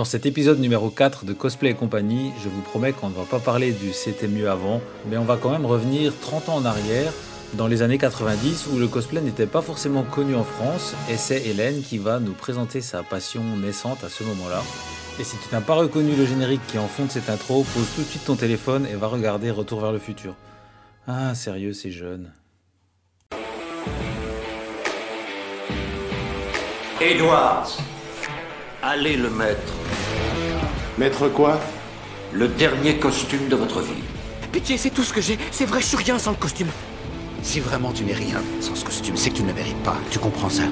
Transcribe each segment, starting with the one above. Dans cet épisode numéro 4 de Cosplay et compagnie, je vous promets qu'on ne va pas parler du c'était mieux avant, mais on va quand même revenir 30 ans en arrière, dans les années 90 où le cosplay n'était pas forcément connu en France, et c'est Hélène qui va nous présenter sa passion naissante à ce moment-là. Et si tu n'as pas reconnu le générique qui est en fond de cette intro, pose tout de suite ton téléphone et va regarder Retour vers le futur. Ah sérieux, c'est jeune. Edouard, allez le mettre. Mettre quoi ? Le dernier costume de votre vie. Pitié, c'est tout ce que j'ai. C'est vrai, je suis rien sans le costume. Si vraiment tu n'es rien sans ce costume, c'est que tu ne le mérites pas. Tu comprends ça ?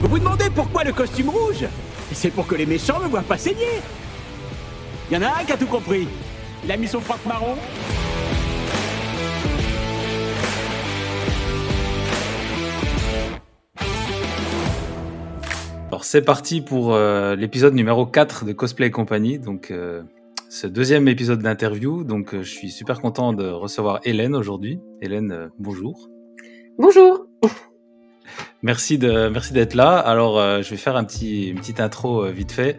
Vous vous demandez pourquoi le costume rouge ? C'est pour que les méchants ne me voient pas saigner. Il y en a un qui a tout compris. Il a mis son froc marron. Alors c'est parti pour l'épisode numéro 4 de Cosplay et compagnie, donc ce deuxième épisode d'interview. Donc je suis super content de recevoir Hélène aujourd'hui. Hélène, bonjour. Bonjour. Merci d'être là. Alors je vais faire une petite intro vite fait.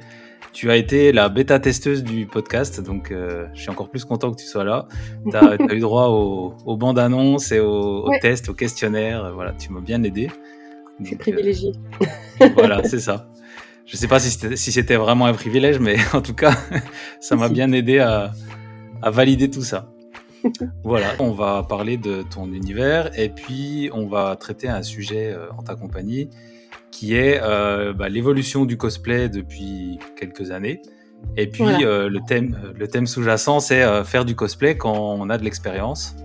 Tu as été la bêta testeuse du podcast, donc je suis encore plus content que tu sois là. Tu as eu droit aux bandes annonces et aux tests, aux questionnaires. Voilà, tu m'as bien aidé. Je suis privilégiée. Voilà, c'est ça. Je ne sais pas si c'était vraiment un privilège, mais en tout cas, ça m'a bien aidé à valider tout ça. Voilà, on va parler de ton univers et puis on va traiter un sujet en ta compagnie qui est l'évolution du cosplay depuis quelques années. Et puis voilà. le thème sous-jacent, c'est faire du cosplay quand on a de l'expérience.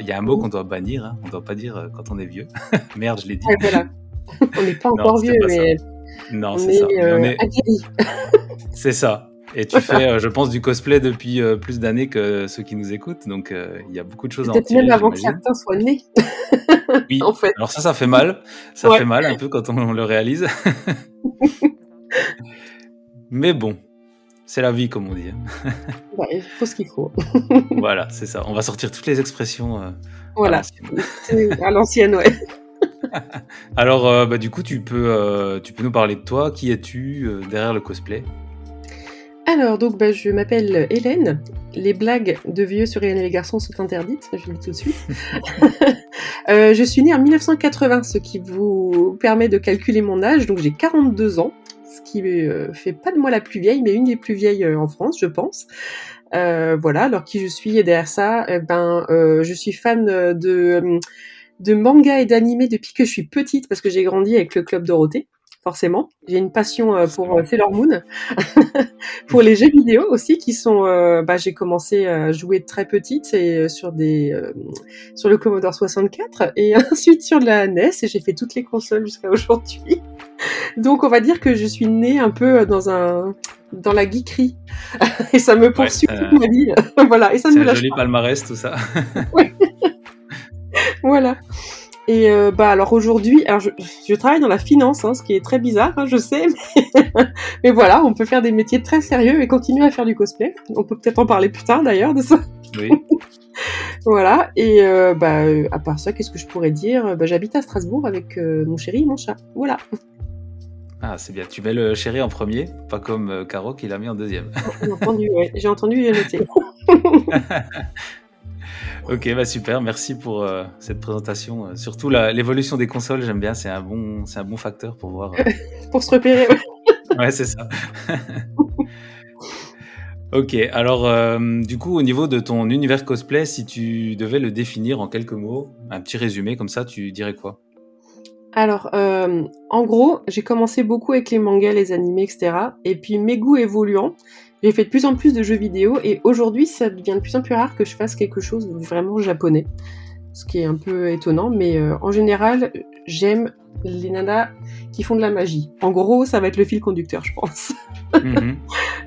Il y a un mot qu'on doit bannir, hein. On ne doit pas dire quand on est vieux. Merde, je l'ai dit. Ouais, voilà. On n'est pas encore vieux, mais non, c'est ça. Mais on est... C'est ça. Et tu fais, je pense, du cosplay depuis plus d'années que ceux qui nous écoutent, donc il y a beaucoup de choses à en tirer. Peut-être même avant que certains soient nés. Oui, en fait. Alors ça fait mal. Ça fait mal un peu quand on le réalise. Mais bon. C'est la vie, comme on dit. Ouais, il faut ce qu'il faut. Voilà, c'est ça. On va sortir toutes les expressions voilà. À l'ancienne, ouais. Alors, du coup, tu peux nous parler de toi. Qui es-tu derrière le cosplay ? Alors, donc, je m'appelle Hélène. Les blagues de vieux sur Hélène et les garçons sont interdites, je le dis tout de suite. Je suis née en 1980, ce qui vous permet de calculer mon âge. Donc, j'ai 42 ans. Qui fait pas de moi la plus vieille, mais une des plus vieilles en France, je pense. Voilà, alors qui je suis, et derrière ça, je suis fan de manga et d'anime depuis que je suis petite, parce que j'ai grandi avec le Club Dorothée, forcément. J'ai une passion pour Sailor Moon, pour les jeux vidéo aussi, qui sont... j'ai commencé à jouer très petite, et sur le Commodore 64, et ensuite sur la NES, et j'ai fait toutes les consoles jusqu'à aujourd'hui. Donc on va dire que je suis née un peu dans la geekerie et ça me poursuit toute ma vie. Voilà, et ça ne me lâche pas. C'est un joli palmarès tout ça. Ouais. Voilà. Et alors aujourd'hui, je travaille dans la finance, hein, ce qui est très bizarre, hein, je sais, mais voilà, on peut faire des métiers très sérieux et continuer à faire du cosplay. On peut peut-être en parler plus tard d'ailleurs de ça. Oui. Voilà, et à part ça, qu'est-ce que je pourrais dire ? J'habite à Strasbourg avec mon chéri et mon chat. Voilà. Ah, c'est bien. Tu mets le chéri en premier, pas comme Caro qui l'a mis en deuxième. J'ai entendu, j'ai noté. Ok, super. Merci pour cette présentation. Surtout l'évolution des consoles, j'aime bien. C'est un bon facteur pour voir. Pour se repérer. Ouais, c'est ça. Ok, alors du coup, au niveau de ton univers cosplay, si tu devais le définir en quelques mots, un petit résumé comme ça, tu dirais quoi ? Alors, en gros, j'ai commencé beaucoup avec les mangas, les animés, etc. Et puis, mes goûts évoluant, j'ai fait de plus en plus de jeux vidéo. Et aujourd'hui, ça devient de plus en plus rare que je fasse quelque chose de vraiment japonais. Ce qui est un peu étonnant. Mais en général, j'aime les nanas qui font de la magie. En gros, ça va être le fil conducteur, je pense. Mmh.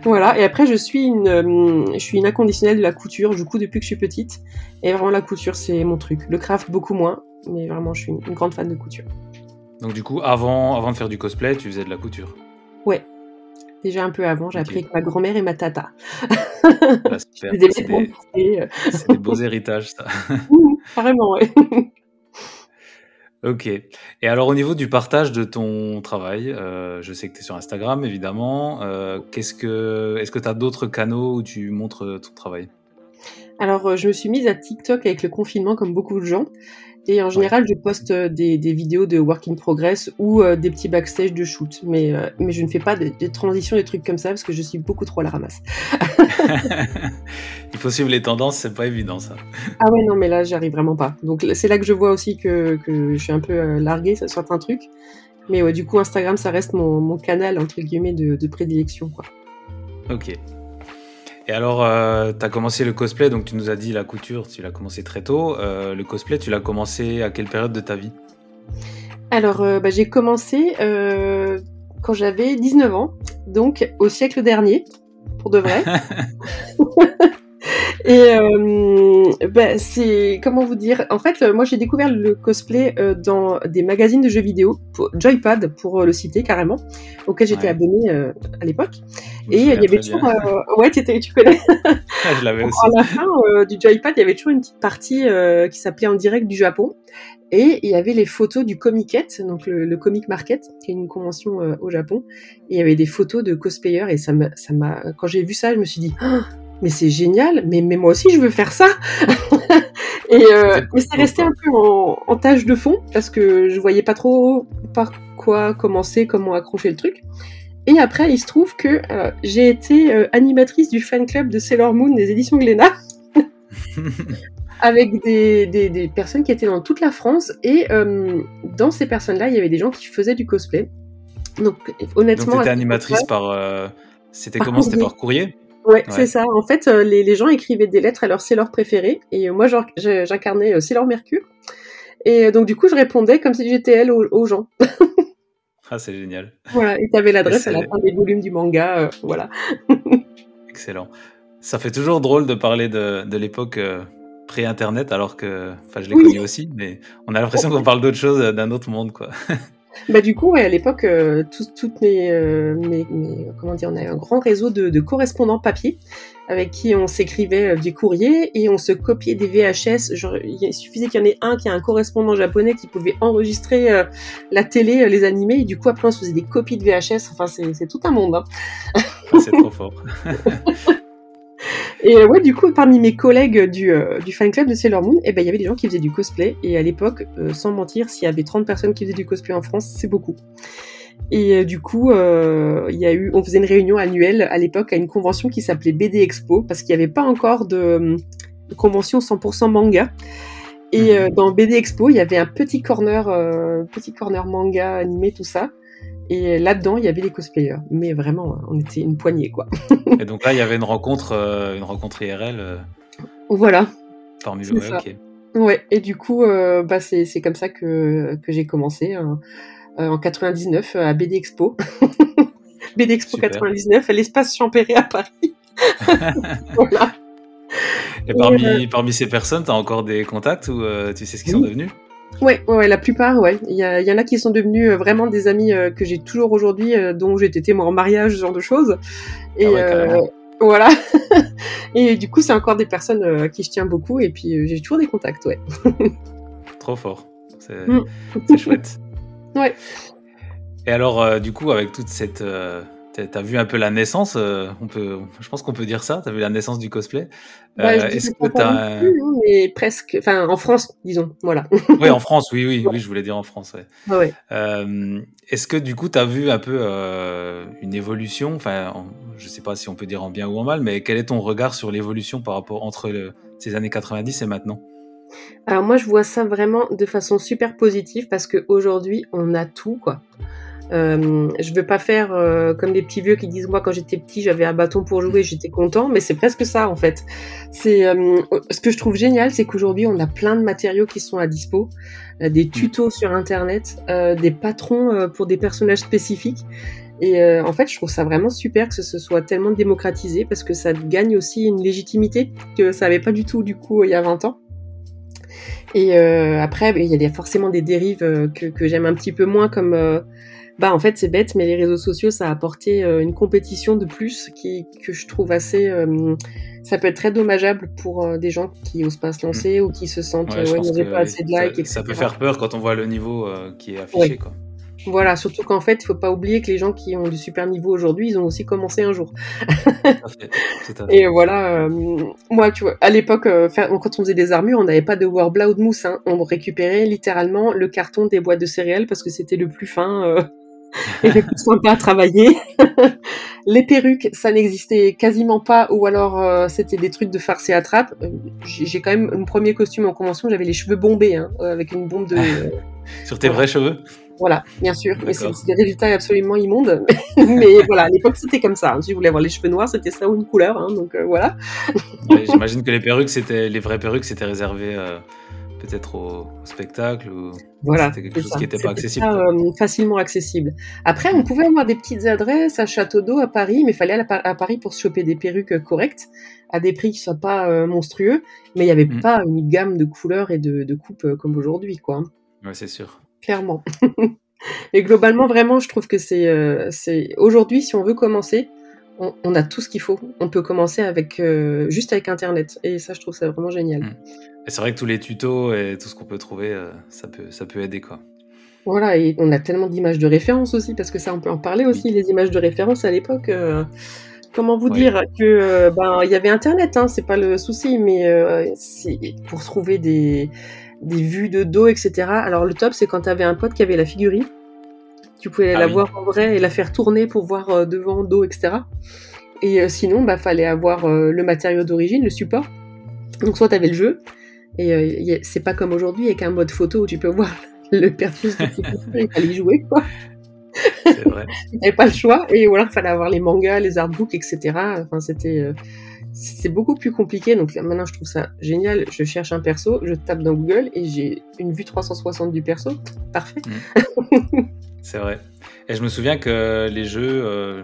Voilà. Et après, je suis une inconditionnelle de la couture. Du coup, depuis que je suis petite. Et vraiment, la couture, c'est mon truc. Le craft, beaucoup moins. Mais vraiment, je suis une grande fan de couture. Donc du coup, avant de faire du cosplay, tu faisais de la couture ? Ouais, déjà un peu avant, j'ai appris avec ma grand-mère et ma tata. Bah, super. C'est des beaux héritages, ça. Carrément, ouais. Ok. Et alors, au niveau du partage de ton travail, je sais que tu es sur Instagram, évidemment. Est-ce que tu as d'autres canaux où tu montres ton travail? Alors, je me suis mise à TikTok avec le confinement, comme beaucoup de gens. Et en général, je poste des vidéos de work in progress ou des petits backstage de shoot. Mais je ne fais pas des transitions, des trucs comme ça, parce que je suis beaucoup trop à la ramasse. Il faut suivre les tendances, c'est pas évident, ça. Ah ouais, non, mais là, j'y arrive vraiment pas. Donc, c'est là que je vois aussi que je suis un peu larguée sur certains trucs. Mais ouais, du coup, Instagram, ça reste mon canal, entre guillemets, de prédilection, quoi. Ok. Et alors, tu as commencé le cosplay, donc tu nous as dit la couture, tu l'as commencé très tôt. Le cosplay, tu l'as commencé à quelle période de ta vie? Alors, j'ai commencé quand j'avais 19 ans, donc au siècle dernier, pour de vrai. Et c'est, comment vous dire, en fait, moi j'ai découvert le cosplay dans des magazines de jeux vidéo, Joypad pour le citer carrément, auquel j'étais abonnée à l'époque. Et il y avait toujours, ouais, tu connais. Je l'avais aussi. À la fin du Joypad, il y avait toujours une petite partie qui s'appelait En direct du Japon. Et il y avait les photos du Comiket, donc le Comic Market, qui est une convention au Japon. Et il y avait des photos de cosplayers et ça m'a, quand j'ai vu ça, je me suis dit, oh, mais c'est génial, mais moi aussi je veux faire ça. Et mais ça restait un peu en tâche de fond parce que je voyais pas trop par quoi commencer, comment accrocher le truc. Et après, il se trouve que j'ai été animatrice du fan club de Sailor Moon des éditions Glénat. Avec des personnes qui étaient dans toute la France, et dans ces personnes-là, il y avait des gens qui faisaient du cosplay. Donc, honnêtement... Donc, t'étais animatrice par... c'était par comment? C'était par courrier? Ouais, c'est ça. En fait, les gens écrivaient des lettres à leur Sailor préféré, et moi, j'incarnais Sailor Mercure. Et donc, du coup, je répondais comme si j'étais elle aux gens. Ah, c'est génial. Voilà, et t'avais l'adresse à la fin des volumes du manga, voilà. Excellent. Ça fait toujours drôle de parler de l'époque... pré-internet, alors que, enfin, je l'ai connu aussi, mais on a l'impression qu'on parle d'autre chose, d'un autre monde, quoi. Du coup, ouais, à l'époque, toutes mes, comment dire, on avait un grand réseau de correspondants papier avec qui on s'écrivait des courriers et on se copiait des VHS. Genre, il suffisait qu'il y en ait un qui a un correspondant japonais qui pouvait enregistrer la télé, les animés, et du coup, après, on se faisait des copies de VHS. Enfin, c'est tout un monde, hein. Ah, c'est trop fort. Et ouais, du coup, parmi mes collègues du fan club de Sailor Moon, il y avait des gens qui faisaient du cosplay. Et à l'époque, sans mentir, s'il y avait 30 personnes qui faisaient du cosplay en France, c'est beaucoup. Et du coup, on faisait une réunion annuelle à l'époque à une convention qui s'appelait BD Expo, parce qu'il n'y avait pas encore de convention 100% manga. Et dans BD Expo, il y avait un petit corner manga, animé, tout ça. Et là-dedans, il y avait les cosplayers. Mais vraiment, on était une poignée, quoi. Et donc là, il y avait une rencontre IRL. Voilà. Parmi vous, ok. Ouais. Et du coup, c'est comme ça que j'ai commencé en 99 à BD Expo. BD Expo 99 à l'Espace Champerret à Paris. Voilà. Et parmi ces personnes, t'as encore des contacts ou tu sais ce qu'ils sont devenus? Ouais, la plupart, ouais. Il y en a qui sont devenus vraiment des amis que j'ai toujours aujourd'hui, dont j'étais témoin en mariage, ce genre de choses. Et voilà. Et du coup, c'est encore des personnes à qui je tiens beaucoup, et puis j'ai toujours des contacts, ouais. Trop fort. C'est chouette. Ouais. Et alors, du coup, avec toute cette... T'as vu un peu la naissance, je pense qu'on peut dire ça, t'as vu la naissance du cosplay. Est-ce que t'as... Plus, mais presque, enfin en France, disons, voilà. Oui, en France, oui, je voulais dire en France, ouais. Ah ouais. Est-ce que du coup t'as vu un peu une évolution, je sais pas si on peut dire en bien ou en mal, mais quel est ton regard sur l'évolution par rapport entre ces années 90 et maintenant? Alors moi je vois ça vraiment de façon super positive, parce qu'aujourd'hui on a tout, quoi. Je veux pas faire comme les petits vieux qui disent moi quand j'étais petit j'avais un bâton pour jouer, j'étais content, mais c'est presque ça en fait. C'est ce que je trouve génial, c'est qu'aujourd'hui on a plein de matériaux qui sont à dispo, des tutos sur internet, des patrons pour des personnages spécifiques, et en fait je trouve ça vraiment super que ce soit tellement démocratisé, parce que ça gagne aussi une légitimité que ça avait pas du tout du coup il y a 20 ans. Et après il y a forcément des dérives que j'aime un petit peu moins, comme Bah en fait c'est bête, mais les réseaux sociaux ça a apporté une compétition de plus que je trouve assez... ça peut être très dommageable pour des gens qui n'osent pas se lancer ou qui se sentent n'osent pas assez de likes, etc. Ça peut faire peur quand on voit le niveau qui est affiché, quoi. Voilà, surtout qu'en fait, il ne faut pas oublier que les gens qui ont du super niveau aujourd'hui, ils ont aussi commencé un jour. Tout à fait. Et voilà, moi, tu vois, à l'époque, quand on faisait des armures, on n'avait pas de Warbler ou de mousse. Hein. On récupérait littéralement le carton des boîtes de céréales parce que c'était le plus fin et le plus sympa à travailler. Les perruques, ça n'existait quasiment pas, ou alors c'était des trucs de farce et attrape. J'ai quand même mon premier costume en convention, j'avais les cheveux bombés, hein, avec une bombe de... Sur tes vrais cheveux ? Voilà, bien sûr, mais c'est des résultats absolument immondes. Mais voilà, à l'époque c'était comme ça. Si vous voulez avoir les cheveux noirs, c'était ça ou une couleur, hein, donc voilà. Ouais, j'imagine que les vraies perruques, c'était réservé peut-être au spectacle ou voilà, c'était quelque chose qui n'était pas accessible. Facilement accessible. Après, on pouvait avoir des petites adresses à Château d'Eau, à Paris, mais il fallait aller à Paris pour se choper des perruques correctes, à des prix qui ne soient pas monstrueux, mais il n'y avait pas une gamme de couleurs et de coupes comme aujourd'hui, quoi. Ouais, c'est sûr. Clairement. Et globalement, vraiment, je trouve que c'est... Aujourd'hui, si on veut commencer, on a tout ce qu'il faut. On peut commencer juste avec Internet. Et ça, je trouve ça vraiment génial. Et c'est vrai que tous les tutos et tout ce qu'on peut trouver, ça peut aider, quoi. Voilà, et on a tellement d'images de référence aussi, parce que ça, on peut en parler aussi, les images de référence à l'époque... Comment vous dire que y avait Internet, hein, c'est pas le souci, mais c'est pour trouver des vues de dos, etc. Alors le top, c'est quand t'avais un pote qui avait la figurine, tu pouvais la voir en vrai et la faire tourner pour voir devant, dos, etc. Et sinon, fallait avoir le matériau d'origine, le support. Donc soit t'avais le jeu, et c'est pas comme aujourd'hui avec un mode photo où tu peux voir le pertus de figurine, il fallait y jouer, quoi. C'est vrai. Il n'y avait pas le choix, et voilà, il fallait avoir les mangas, les artbooks, etc. Enfin, c'est beaucoup plus compliqué. Donc là, maintenant, je trouve ça génial. Je cherche un perso, je tape dans Google et j'ai une vue 360 du perso. Parfait. C'est vrai. Et je me souviens que les jeux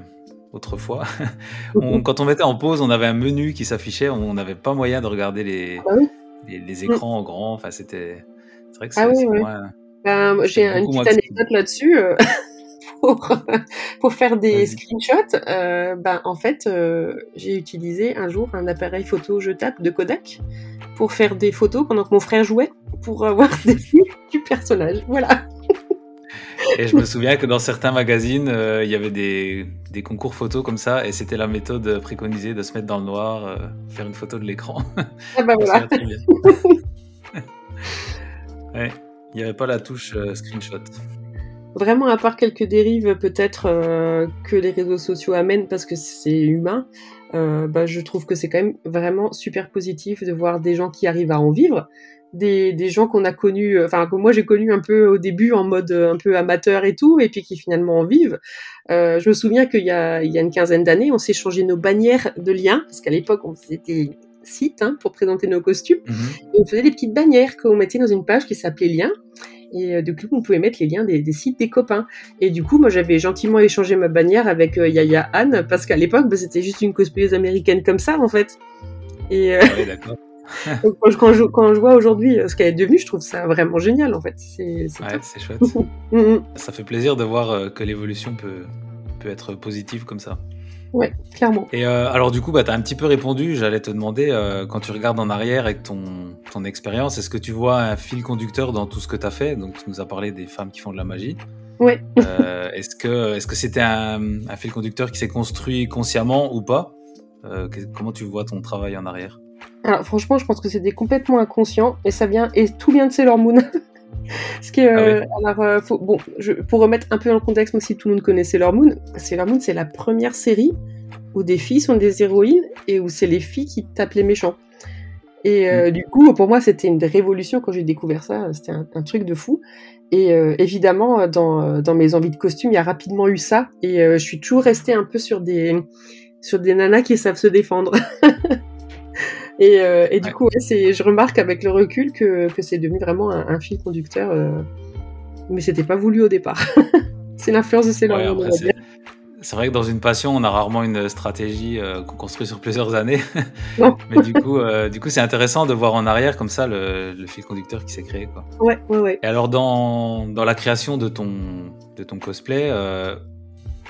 autrefois, quand on mettait en pause, on avait un menu qui s'affichait. On n'avait pas moyen de regarder les écrans en grand. Enfin, c'était. C'est vrai que c'est moins. J'ai une petite anecdote là-dessus. Pour faire des screenshots, en fait, j'ai utilisé un jour un appareil photo jetable de Kodak pour faire des photos pendant que mon frère jouait pour avoir des vues du personnage. Voilà. Et je me souviens que dans certains magazines, il y avait des concours photos comme ça, et c'était la méthode préconisée de se mettre dans le noir, faire une photo de l'écran. Ah voilà. Ouais, il n'y avait pas la touche screenshot. Vraiment, à part quelques dérives peut-être que les réseaux sociaux amènent parce que c'est humain, je trouve que c'est quand même vraiment super positif de voir des gens qui arrivent à en vivre, des gens qu'on a connus, enfin que moi j'ai connu un peu au début en mode un peu amateur et tout, et puis qui finalement en vivent. Je me souviens qu'il y a une quinzaine d'années, on s'est changé nos bannières de liens, parce qu'à l'époque on s'était... site, hein, pour présenter nos costumes. Et on faisait des petites bannières qu'on mettait dans une page qui s'appelait Liens. Et du coup, on pouvait mettre les liens des sites des copains. Et du coup, moi, j'avais gentiment échangé ma bannière avec Yaya Anne, parce qu'à l'époque, c'était juste une cosplayeuse américaine comme ça, en fait. Et, ouais, d'accord. Donc, quand je vois aujourd'hui ce qu'elle est devenue, je trouve ça vraiment génial, en fait. C'est chouette. Ça fait plaisir de voir que l'évolution peut être positive comme ça. Ouais, clairement. Et alors du coup, t'as un petit peu répondu, j'allais te demander, quand tu regardes en arrière avec ton expérience, est-ce que tu vois un fil conducteur dans tout ce que t'as fait ? Donc tu nous as parlé des femmes qui font de la magie. Ouais. Est-ce que c'était un fil conducteur qui s'est construit consciemment ou pas ? Comment tu vois ton travail en arrière ? Alors franchement, je pense que c'était complètement inconscient et tout vient de Sailor Moon. Parce que, pour remettre un peu dans le contexte, même si tout le monde connaît Sailor Moon, c'est la première série où des filles sont des héroïnes et où c'est les filles qui tapent les méchants. Et du coup, pour moi, c'était une révolution quand j'ai découvert ça. C'était un truc de fou. Et évidemment, dans mes envies de costume, il y a rapidement eu ça. Et je suis toujours restée un peu sur des nanas qui savent se défendre. Et du coup, je remarque avec le recul que c'est devenu vraiment un fil conducteur, mais c'était pas voulu au départ. C'est l'influence de Sailor Moon. C'est vrai que dans une passion, on a rarement une stratégie qu'on construit sur plusieurs années. Mais du coup, c'est intéressant de voir en arrière comme ça le fil conducteur qui s'est créé, quoi. Ouais. Et alors, dans la création de ton cosplay,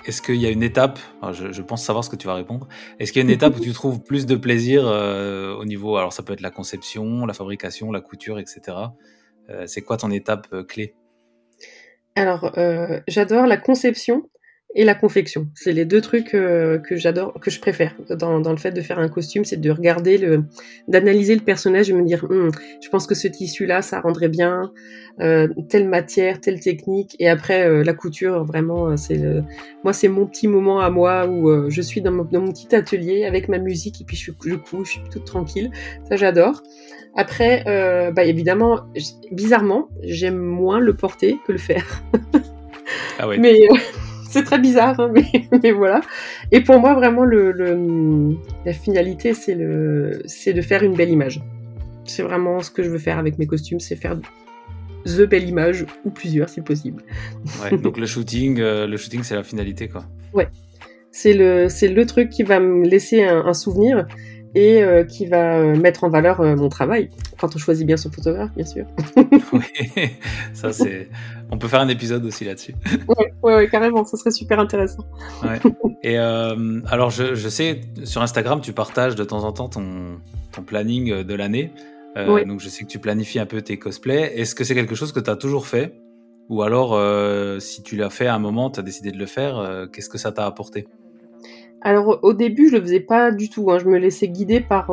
est-ce qu'il y a une étape, je pense savoir ce que tu vas répondre, est-ce qu'il y a une étape où tu trouves plus de plaisir au niveau, alors ça peut être la conception, la fabrication, la couture, etc. C'est quoi ton étape clé ? Alors, j'adore la conception et la confection. C'est les deux trucs que j'adore, que je préfère dans le fait de faire un costume, c'est de regarder d'analyser le personnage et me dire, je pense que ce tissu-là, ça rendrait bien telle matière, telle technique. Et après, la couture, vraiment, c'est mon petit moment à moi où je suis dans mon petit atelier avec ma musique et puis je couche, je suis toute tranquille. Ça, j'adore. Après, évidemment, bizarrement, j'aime moins le porter que le faire. Ah ouais. Mais... c'est très bizarre, hein, mais voilà. Et pour moi, vraiment, la finalité, c'est de faire une belle image. C'est vraiment ce que je veux faire avec mes costumes, c'est faire the belle image, ou plusieurs, si possible. Ouais, donc le shooting, c'est la finalité, quoi. Ouais, c'est le truc qui va me laisser un souvenir et qui va mettre en valeur mon travail, quand on choisit bien son photographe, bien sûr. Oui, ça c'est... On peut faire un épisode aussi là-dessus. Oui, carrément, ça serait super intéressant. Ouais. Et alors, je sais, sur Instagram, tu partages de temps en temps ton planning de l'année. Oui. Donc, je sais que tu planifies un peu tes cosplays. Est-ce que c'est quelque chose que tu as toujours fait ? Ou alors, si tu l'as fait à un moment, tu as décidé de le faire, qu'est-ce que ça t'a apporté ? Alors, au début, je le faisais pas du tout, hein. Je me laissais guider par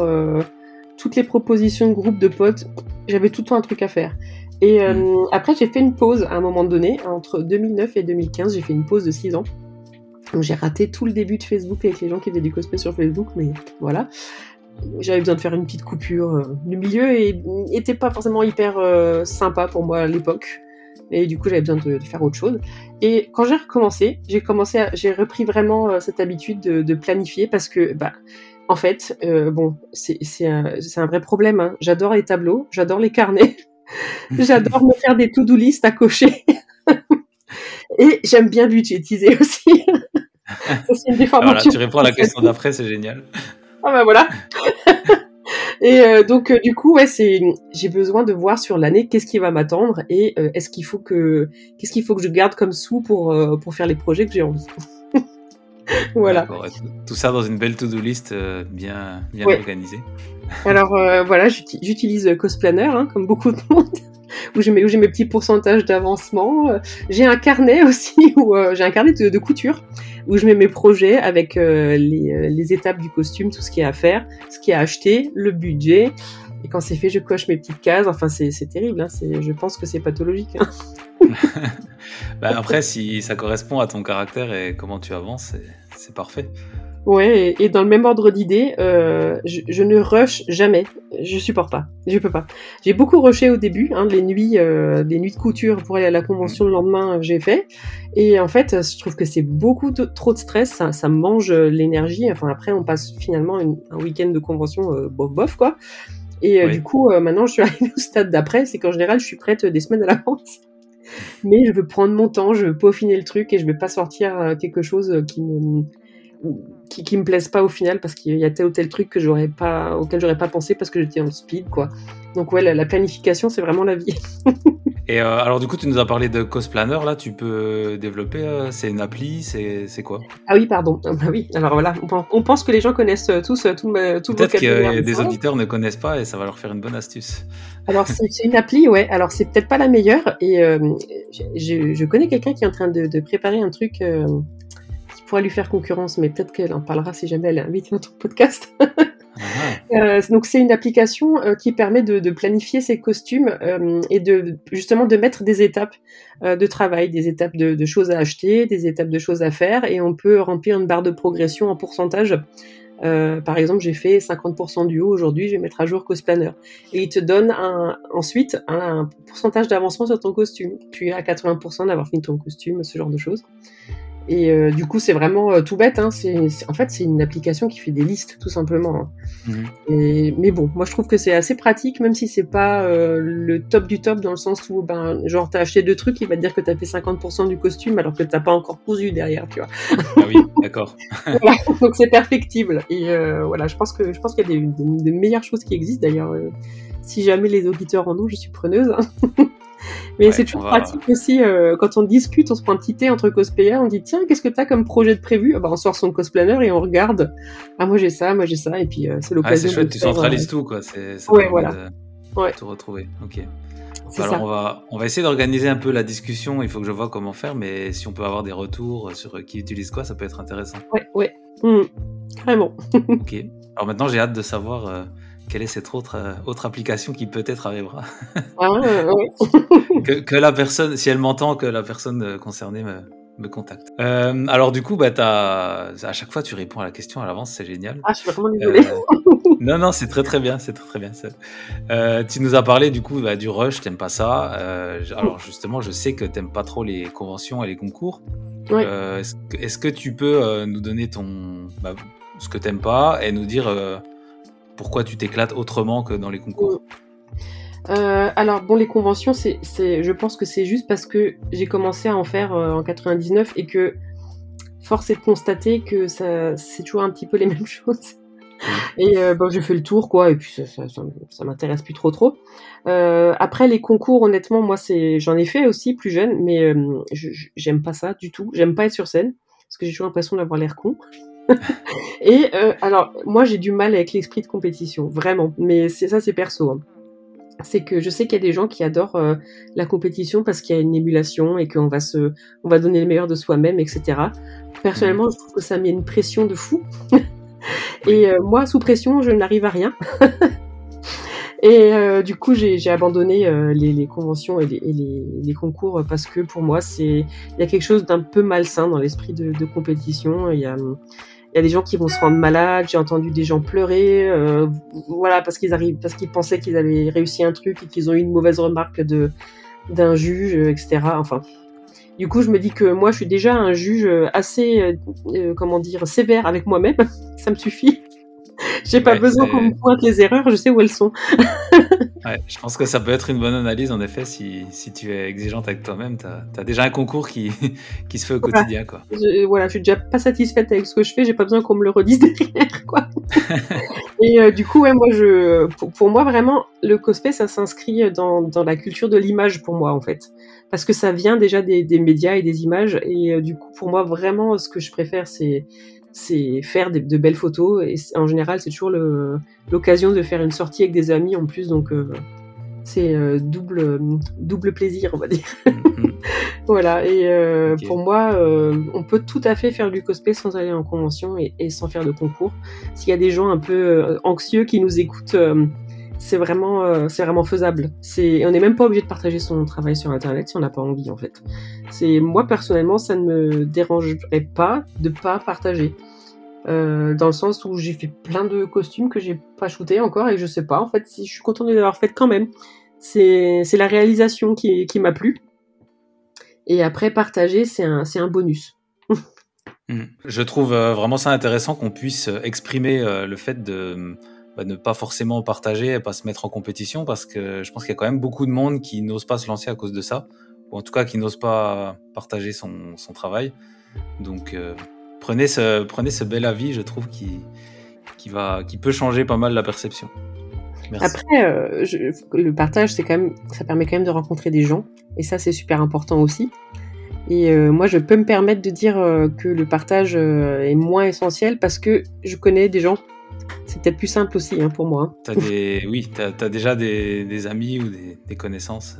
toutes les propositions de groupes de potes. J'avais tout le temps un truc à faire. Et après, j'ai fait une pause à un moment donné. Entre 2009 et 2015, j'ai fait une pause de 6 ans. Donc, j'ai raté tout le début de Facebook avec les gens qui faisaient du cosplay sur Facebook, mais voilà. J'avais besoin de faire une petite coupure. Le milieu n'était pas forcément hyper sympa pour moi à l'époque. Et du coup, j'avais besoin de faire autre chose. Et quand j'ai recommencé, j'ai repris vraiment cette habitude de planifier parce que, en fait, c'est un vrai problème, hein. J'adore les tableaux, j'adore les carnets, j'adore me faire des to-do list à cocher. Et j'aime bien budgétiser aussi. Voilà, tu réponds à la question d'après, c'est génial. Ah ben voilà. Et du coup, ouais, j'ai besoin de voir sur l'année qu'est-ce qui va m'attendre et qu'est-ce qu'il faut que je garde comme sous pour faire les projets que j'ai envie. Voilà. Ouais, tout ça dans une belle to-do list bien ouais. Organisée. Alors voilà, j'utilise Cosplanner, hein, comme beaucoup de monde, où j'ai mes petits pourcentages d'avancement. J'ai un carnet aussi, j'ai un carnet de couture, où je mets mes projets avec les étapes du costume, tout ce qu'il y a à faire, ce qu'il y a à acheter, le budget. Et quand c'est fait, je coche mes petites cases. Enfin, c'est terrible, hein. Je pense que c'est pathologique, hein. Après, si ça correspond à ton caractère et comment tu avances, c'est parfait. Ouais, et dans le même ordre d'idée, je ne rush jamais. Je supporte pas. Je peux pas. J'ai beaucoup rushé au début, hein, des nuits de couture pour aller à la convention le lendemain, j'ai fait. Et en fait, je trouve que c'est beaucoup trop de stress. Ça mange l'énergie. Enfin, après, on passe finalement un week-end de convention bof, quoi. Et oui. Du coup, maintenant, je suis arrivée au stade d'après. C'est qu'en général, je suis prête des semaines à l'avance. Mais je veux prendre mon temps, je veux peaufiner le truc et je ne veux pas sortir quelque chose qui me plaise pas au final parce qu'il y a tel ou tel truc auquel j'aurais pas pensé parce que j'étais en speed, quoi. Donc ouais, la planification, c'est vraiment la vie. Et alors du coup, tu nous as parlé de Cosplanner, là, tu peux développer, c'est une appli, c'est quoi ? Ah oui, pardon. Bah oui. Alors voilà, on pense que les gens connaissent tous tout le vocabulaire. Peut-être que des auditeurs ne connaissent pas et ça va leur faire une bonne astuce. Alors c'est une appli, ouais. Alors c'est peut-être pas la meilleure et je connais quelqu'un qui est en train de préparer un truc. Pourrait lui faire concurrence, mais peut-être qu'elle en parlera si jamais elle est invitée dans ton podcast. Donc c'est une application qui permet de planifier ses costumes et de justement de mettre des étapes de travail, des étapes de choses à acheter, des étapes de choses à faire, et on peut remplir une barre de progression en pourcentage. Par exemple, j'ai fait 50% du haut aujourd'hui, je vais mettre à jour Cosplanner. Et il te donne ensuite un pourcentage d'avancement sur ton costume. Tu es à 80% d'avoir fini ton costume, ce genre de choses. Et du coup, c'est vraiment tout bête. Hein. C'est, en fait, c'est une application qui fait des listes, tout simplement. Hein. Mmh. Mais bon, moi, je trouve que c'est assez pratique, même si c'est pas le top du top, dans le sens où, ben, genre, t'as acheté 2 trucs, il va te dire que t'as fait 50% du costume, alors que t'as pas encore cousu derrière, tu vois. Ah oui, d'accord. Voilà, donc c'est perfectible. Et voilà, je pense qu'il y a des meilleures choses qui existent. D'ailleurs, si jamais les auditeurs en ont, je suis preneuse. Hein. Mais ouais, c'est toujours pratique aussi, quand on discute, on se prend un petit thé entre cosplayers, on dit tiens, qu'est-ce que t'as comme projet de prévu ? Ah bah, on sort son Cosplanner et on regarde, ah moi j'ai ça, et puis c'est l'occasion. Ah c'est chouette, tu centralises tout quoi, c'est ouais, voilà. Ouais. Tout retrouver, ok. C'est alors ça. On va essayer d'organiser un peu la discussion, il faut que je vois comment faire, mais si on peut avoir des retours sur qui utilise quoi, ça peut être intéressant. Ouais, carrément. Ok, alors maintenant j'ai hâte de savoir... Quelle est cette autre application qui peut-être arrivera? Que la personne, si elle m'entend, que la personne concernée me contacte. Alors du coup, bah, à chaque fois, tu réponds à la question à l'avance, c'est génial. Ah, je suis vraiment désolée. Non, c'est très très bien, c'est très très bien. Tu nous as parlé du coup du rush, t'aimes pas ça. Alors justement, je sais que t'aimes pas trop les conventions et les concours. Ouais. Est-ce que tu peux nous donner ce que t'aimes pas et nous dire... Pourquoi tu t'éclates autrement que dans les concours ? Alors, bon, les conventions, je pense que c'est juste parce que j'ai commencé à en faire en 99 et que force est de constater que ça, c'est toujours un petit peu les mêmes choses. Et bon, j'ai fait le tour, quoi, et puis ça m'intéresse plus trop. Après, les concours, honnêtement, moi, j'en ai fait aussi plus jeune, mais j'aime pas ça du tout. J'aime pas être sur scène parce que j'ai toujours l'impression d'avoir l'air con. Et alors moi j'ai du mal avec l'esprit de compétition, vraiment, mais c'est perso, hein. C'est que je sais qu'il y a des gens qui adorent la compétition parce qu'il y a une émulation et qu'on va on va donner le meilleur de soi-même, etc. Personnellement je trouve que ça met une pression de fou. Et moi sous pression je n'arrive à rien. Et du coup, j'ai abandonné les conventions et les concours parce que pour moi, il y a quelque chose d'un peu malsain dans l'esprit de compétition. Il y a des gens qui vont se rendre malades. J'ai entendu des gens pleurer, voilà, parce qu'ils pensaient qu'ils avaient réussi un truc et qu'ils ont eu une mauvaise remarque d'un juge, etc. Enfin, du coup, je me dis que moi, je suis déjà un juge assez, sévère avec moi-même. Ça me suffit. J'ai pas besoin qu'on me pointe les erreurs, je sais où elles sont. Ouais, je pense que ça peut être une bonne analyse, en effet, si tu es exigeante avec toi-même, t'as déjà un concours qui se fait au quotidien, quoi. Je suis déjà pas satisfaite avec ce que je fais, j'ai pas besoin qu'on me le redise derrière, quoi. Et du coup, ouais, moi, pour moi, vraiment, le cosplay, ça s'inscrit dans la culture de l'image, pour moi, en fait. Parce que ça vient déjà des médias et des images, et du coup, pour moi, vraiment, ce que je préfère, c'est faire de belles photos, et en général c'est toujours l'occasion de faire une sortie avec des amis en plus, donc c'est double plaisir, on va dire. Voilà, et okay. Pour moi on peut tout à fait faire du cosplay sans aller en convention et sans faire de concours. S'il y a des gens un peu anxieux qui nous écoutent, c'est vraiment faisable. On n'est même pas obligé de partager son travail sur internet si on n'a pas envie, en fait. Moi personnellement ça ne me dérangerait pas de pas partager, dans le sens où j'ai fait plein de costumes que j'ai pas shooté encore et je sais pas, en fait, si je suis contente de les avoir faites quand même. C'est la réalisation qui m'a plu, et après partager c'est un bonus. Je trouve vraiment ça intéressant qu'on puisse exprimer le fait de ne pas forcément partager, pas se mettre en compétition, parce que je pense qu'il y a quand même beaucoup de monde qui n'ose pas se lancer à cause de ça, ou en tout cas qui n'ose pas partager son travail. Donc prenez ce bel avis, je trouve, qui peut changer pas mal la perception. Merci. Après, le partage, ça permet quand même de rencontrer des gens, et ça c'est super important aussi. Et moi, je peux me permettre de dire que le partage est moins essentiel parce que je connais des gens. C'est peut-être plus simple aussi, hein, pour moi. T'as déjà des amis ou des connaissances.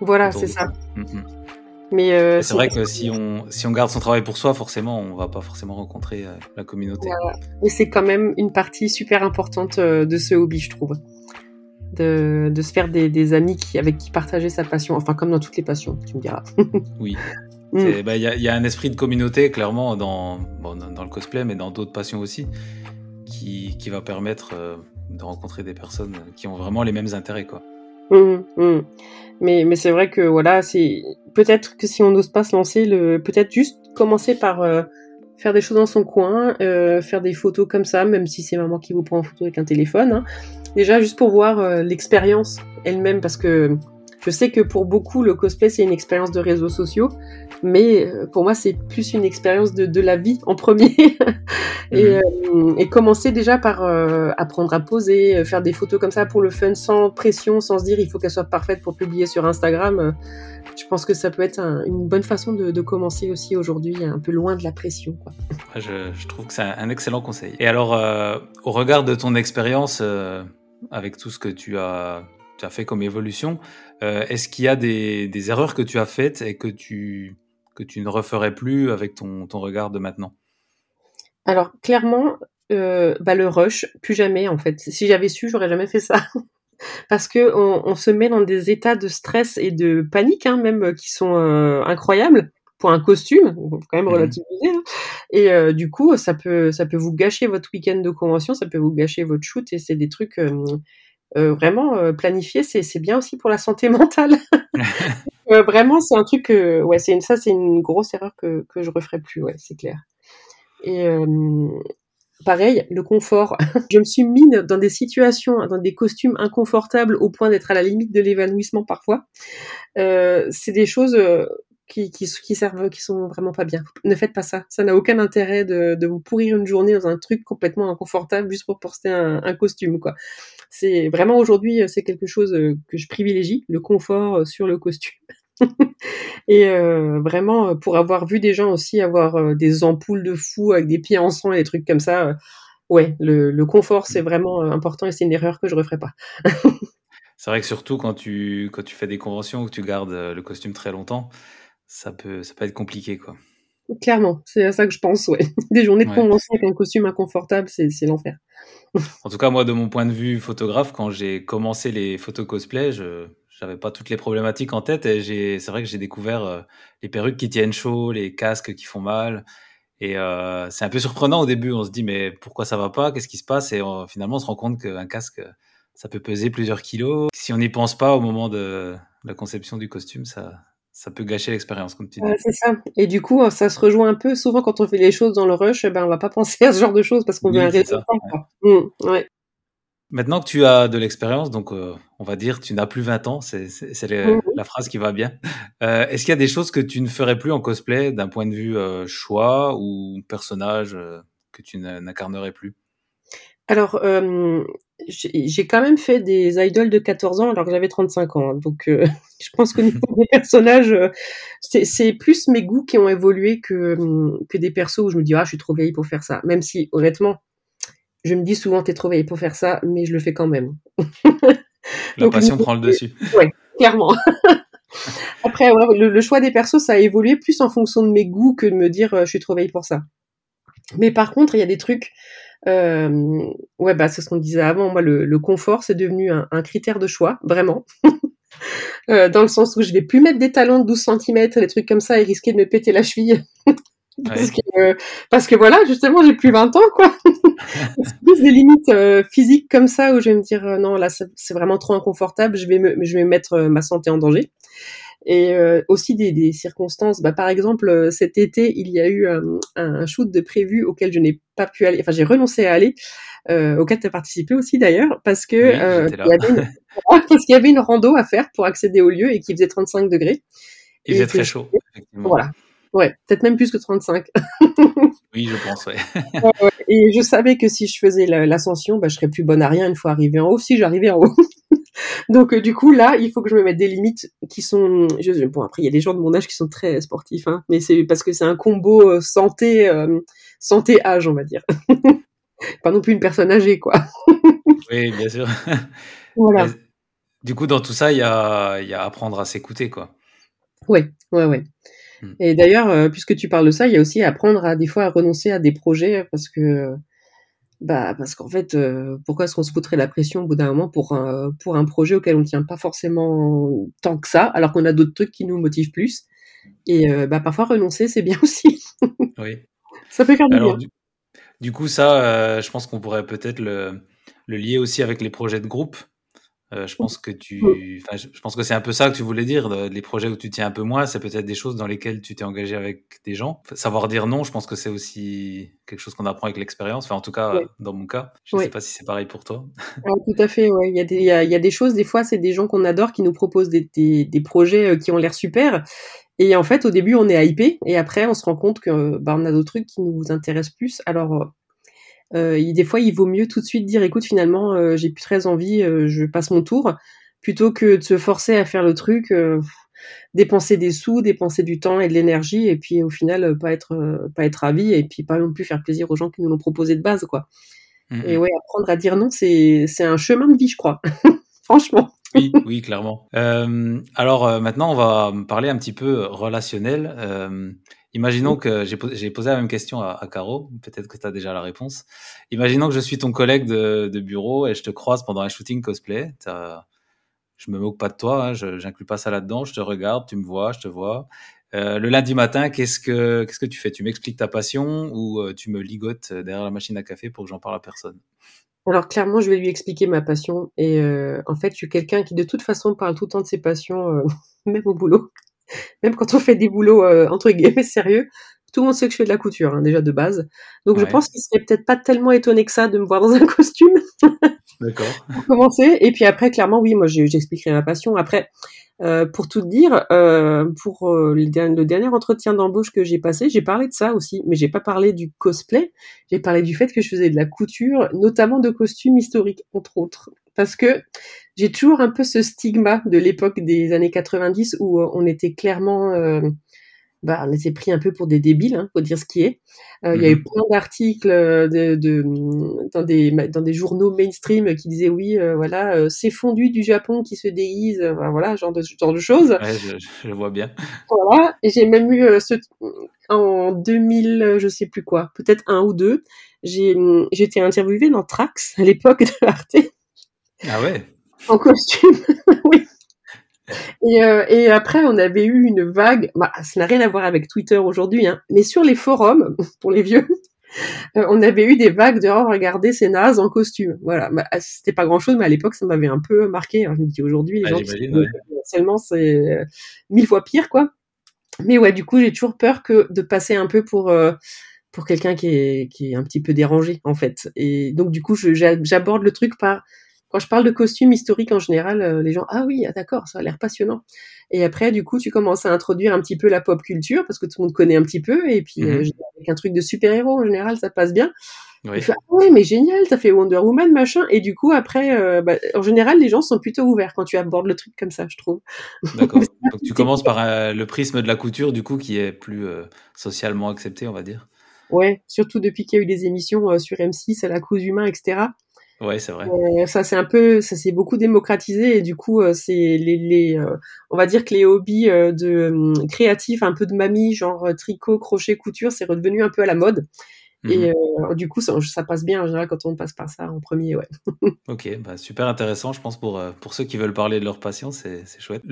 Voilà, c'est ça. Mais c'est vrai que si on garde son travail pour soi, forcément, on va pas forcément rencontrer la communauté. Voilà. Et c'est quand même une partie super importante de ce hobby, je trouve. De se faire des amis avec qui partager sa passion. Enfin, comme dans toutes les passions, tu me diras. Oui. Il y a un esprit de communauté, clairement, dans le cosplay, mais dans d'autres passions aussi. Qui va permettre de rencontrer des personnes qui ont vraiment les mêmes intérêts, quoi. Mais c'est vrai que voilà, c'est peut-être que si on n'ose pas se lancer, peut-être juste commencez par faire des choses dans son coin, faire des photos comme ça, même si c'est maman qui vous prend en photo avec un téléphone. Hein. Déjà, juste pour voir l'expérience elle-même, parce que je sais que pour beaucoup, le cosplay, c'est une expérience de réseaux sociaux, mais pour moi, c'est plus une expérience de la vie en premier. Et commencer déjà par apprendre à poser, faire des photos comme ça pour le fun, sans pression, sans se dire il faut qu'elle soit parfaite pour publier sur Instagram. Je pense que ça peut être une bonne façon de commencer aussi aujourd'hui, un peu loin de la pression, quoi. Je trouve que c'est un excellent conseil. Et alors, au regard de ton expérience, avec tout ce que tu as fait comme évolution, est-ce qu'il y a des erreurs que tu as faites et que tu ne referais plus avec ton regard de maintenant? Alors, clairement, le rush, plus jamais, en fait. Si j'avais su, j'aurais jamais fait ça. Parce qu'on se met dans des états de stress et de panique, hein, même, qui sont incroyables. Pour un costume, on peut quand même relativiser, hein. Et du coup, ça peut vous gâcher votre week-end de convention, ça peut vous gâcher votre shoot, et c'est des trucs... vraiment planifier, c'est bien aussi pour la santé mentale. Vraiment, c'est un truc que c'est une grosse erreur que je referai plus, c'est clair. Et pareil, le confort. Je me suis mise dans des situations, dans des costumes inconfortables au point d'être à la limite de l'évanouissement parfois. C'est des choses qui sont vraiment pas bien. Ne faites pas ça. Ça n'a aucun intérêt de vous pourrir une journée dans un truc complètement inconfortable juste pour porter un costume, quoi. C'est vraiment, aujourd'hui, c'est quelque chose que je privilégie, le confort sur le costume. Et vraiment, pour avoir vu des gens aussi avoir des ampoules de fou avec des pieds en sang et des trucs comme ça, le confort, c'est vraiment important, et c'est une erreur que je referai pas. C'est vrai que surtout quand tu fais des conventions ou que tu gardes le costume très longtemps, ça peut être compliqué, quoi. Clairement, c'est à ça que je pense, Des journées de convention avec un costume inconfortable, c'est l'enfer. En tout cas, moi, de mon point de vue photographe, quand j'ai commencé les photos cosplay, je n'avais pas toutes les problématiques en tête, et c'est vrai que j'ai découvert les perruques qui tiennent chaud, les casques qui font mal, et c'est un peu surprenant au début. On se dit, mais pourquoi ça ne va pas? Qu'est-ce qui se passe? Et finalement, on se rend compte qu'un casque, ça peut peser plusieurs kilos. Si on n'y pense pas au moment de la conception du costume, ça peut gâcher l'expérience, comme tu dis. C'est ça. Et du coup, ça se rejoint un peu. Souvent, quand on fait les choses dans le rush, on ne va pas penser à ce genre de choses parce qu'on veut un résultat. Maintenant que tu as de l'expérience, donc on va dire tu n'as plus 20 ans, c'est la phrase qui va bien. Est-ce qu'il y a des choses que tu ne ferais plus en cosplay d'un point de vue choix ou personnage que tu n'incarnerais plus? Alors, j'ai quand même fait des idoles de 14 ans alors que j'avais 35 ans. Hein, donc, je pense que mes personnages, c'est plus mes goûts qui ont évolué que des persos où je me dis « Ah, je suis trop vieille pour faire ça ». Même si, honnêtement, je me dis souvent « T'es trop vieille pour faire ça », mais je le fais quand même. La passion prend le dessus. Oui, clairement. Après, le choix des persos, ça a évolué plus en fonction de mes goûts que de me dire « Je suis trop vieille pour ça ». Mais par contre, il y a des trucs... c'est ce qu'on disait avant. Moi, le confort, c'est devenu un critère de choix, vraiment. Dans le sens où je vais plus mettre des talons de 12 cm, des trucs comme ça, et risquer de me péter la cheville. Parce que voilà, justement, j'ai plus 20 ans, quoi. C'est plus des limites physiques comme ça où je vais me dire non, là, c'est vraiment trop inconfortable, je vais mettre ma santé en danger. Et aussi des circonstances. Par exemple, cet été, il y a eu un shoot de prévu auquel je n'ai pas pu aller. Enfin, j'ai renoncé à aller, auquel tu as participé aussi d'ailleurs, parce que parce qu'il y avait une rando à faire pour accéder au lieu et qu'il faisait 35 degrés. Il faisait très chaud. Voilà. Ouais, peut-être même plus que 35. Oui, je pense, Et je savais que si je faisais l'ascension, je serais plus bonne à rien une fois arrivée en haut, si j'arrivais en haut. Donc, du coup, là, il faut que je me mette des limites qui sont... après, il y a des gens de mon âge qui sont très sportifs, hein, mais c'est parce que c'est un combo santé-âge, on va dire. Pas non plus une personne âgée, quoi. Oui, bien sûr. Voilà. Mais, du coup, dans tout ça, il y a apprendre à s'écouter, quoi. Oui. Et d'ailleurs, puisque tu parles de ça, il y a aussi apprendre à, des fois, à renoncer à des projets parce qu'en fait, pourquoi est-ce qu'on se foutrait la pression au bout d'un moment pour un projet auquel on ne tient pas forcément tant que ça, alors qu'on a d'autres trucs qui nous motivent plus. Et parfois, renoncer, c'est bien aussi. Oui. Ça peut faire du bien. Du coup, ça, je pense qu'on pourrait peut-être le lier aussi avec les projets de groupe. Je pense que c'est un peu ça que tu voulais dire. Les projets où tu tiens un peu moins, c'est peut-être des choses dans lesquelles tu t'es engagé avec des gens. Savoir dire non, je pense que c'est aussi quelque chose qu'on apprend avec l'expérience. Enfin, en tout cas, ouais. Dans mon cas, je ne sais pas si c'est pareil pour toi. Ouais, tout à fait. Ouais. Il y a des choses, des fois, c'est des gens qu'on adore qui nous proposent des projets qui ont l'air super. Et en fait, au début, on est hypé. Et après, on se rend compte que on a d'autres trucs qui nous intéressent plus. Alors... des fois, il vaut mieux tout de suite dire, écoute, finalement, j'ai plus très envie, je passe mon tour, plutôt que de se forcer à faire le truc, dépenser des sous, dépenser du temps et de l'énergie, et puis au final, pas être ravi, et puis pas non plus faire plaisir aux gens qui nous l'ont proposé de base, quoi. Mmh. Et ouais, apprendre à dire non, c'est un chemin de vie, je crois. Franchement. Oui, clairement. Alors, maintenant, on va parler un petit peu relationnel. Imaginons que j'ai posé la même question à Caro, peut-être que tu as déjà la réponse. Imaginons que je suis ton collègue de bureau et je te croise pendant un shooting cosplay. Je me moque pas de toi, hein, je n'inclus pas ça là-dedans, je te regarde, tu me vois, je te vois. Le lundi matin, qu'est-ce que tu fais ? Tu m'expliques ta passion ou tu me ligotes derrière la machine à café pour que j'en parle à personne ? Alors clairement, je vais lui expliquer ma passion et en fait, je suis quelqu'un qui de toute façon parle tout le temps de ses passions, même au boulot. Même quand on fait des boulots entre guillemets sérieux, tout le monde sait que je fais de la couture, hein, déjà de base. Donc je pense qu'il serait peut-être pas tellement étonné que ça de me voir dans un costume. D'accord. Pour commencer. Et puis après, clairement, oui, moi j'expliquerai ma passion. Après, pour tout dire, pour le dernier entretien d'embauche que j'ai passé, j'ai parlé de ça aussi, mais j'ai pas parlé du cosplay. J'ai parlé du fait que je faisais de la couture, notamment de costumes historiques, entre autres. Parce que j'ai toujours un peu ce stigma de l'époque des années 90 où on était clairement, on était pris un peu pour des débiles, hein, faut dire ce qui est. Il y a eu plein d'articles dans des journaux mainstream qui disaient c'est fondu du Japon qui se déguise, genre de choses. Ouais, je vois bien. Voilà, et j'ai même eu en 2000, je sais plus quoi, peut-être un ou deux, j'étais interviewée dans Trax à l'époque de Arte. Ah ouais. En costume, oui. Et après, on avait eu une vague. Ça n'a rien à voir avec Twitter aujourd'hui, hein, mais sur les forums pour les vieux, on avait eu des vagues de regardez ces nazes en costume. Voilà, c'était pas grand-chose, mais à l'époque, ça m'avait un peu marqué. Hein. Je me dis aujourd'hui, les gens seulement c'est 1000 fois pire, quoi. Mais ouais, du coup, j'ai toujours peur que de passer un peu pour quelqu'un qui est un petit peu dérangé, en fait. Et donc, du coup, j'aborde le truc par quand je parle de costumes historiques en général, les gens, d'accord, ça a l'air passionnant. Et après, du coup, tu commences à introduire un petit peu la pop culture, parce que tout le monde connaît un petit peu, et puis avec un truc de super-héros, en général, ça passe bien. Oui. Tu fais, mais génial, t'as fait Wonder Woman, machin. Et du coup, après, en général, les gens sont plutôt ouverts quand tu abordes le truc comme ça, je trouve. D'accord. Donc tu commences par le prisme de la couture, du coup, qui est plus socialement accepté, on va dire. Ouais, surtout depuis qu'il y a eu des émissions sur M6, à la cause humain, etc., ouais, c'est vrai. Ça s'est beaucoup démocratisé et du coup, c'est on va dire que les hobbies créatifs, un peu de mamie, genre tricot, crochet, couture, c'est redevenu un peu à la mode. Et du coup, ça passe bien en général quand on passe par ça en premier, ouais. Ok, super intéressant, je pense pour ceux qui veulent parler de leur passion, c'est chouette.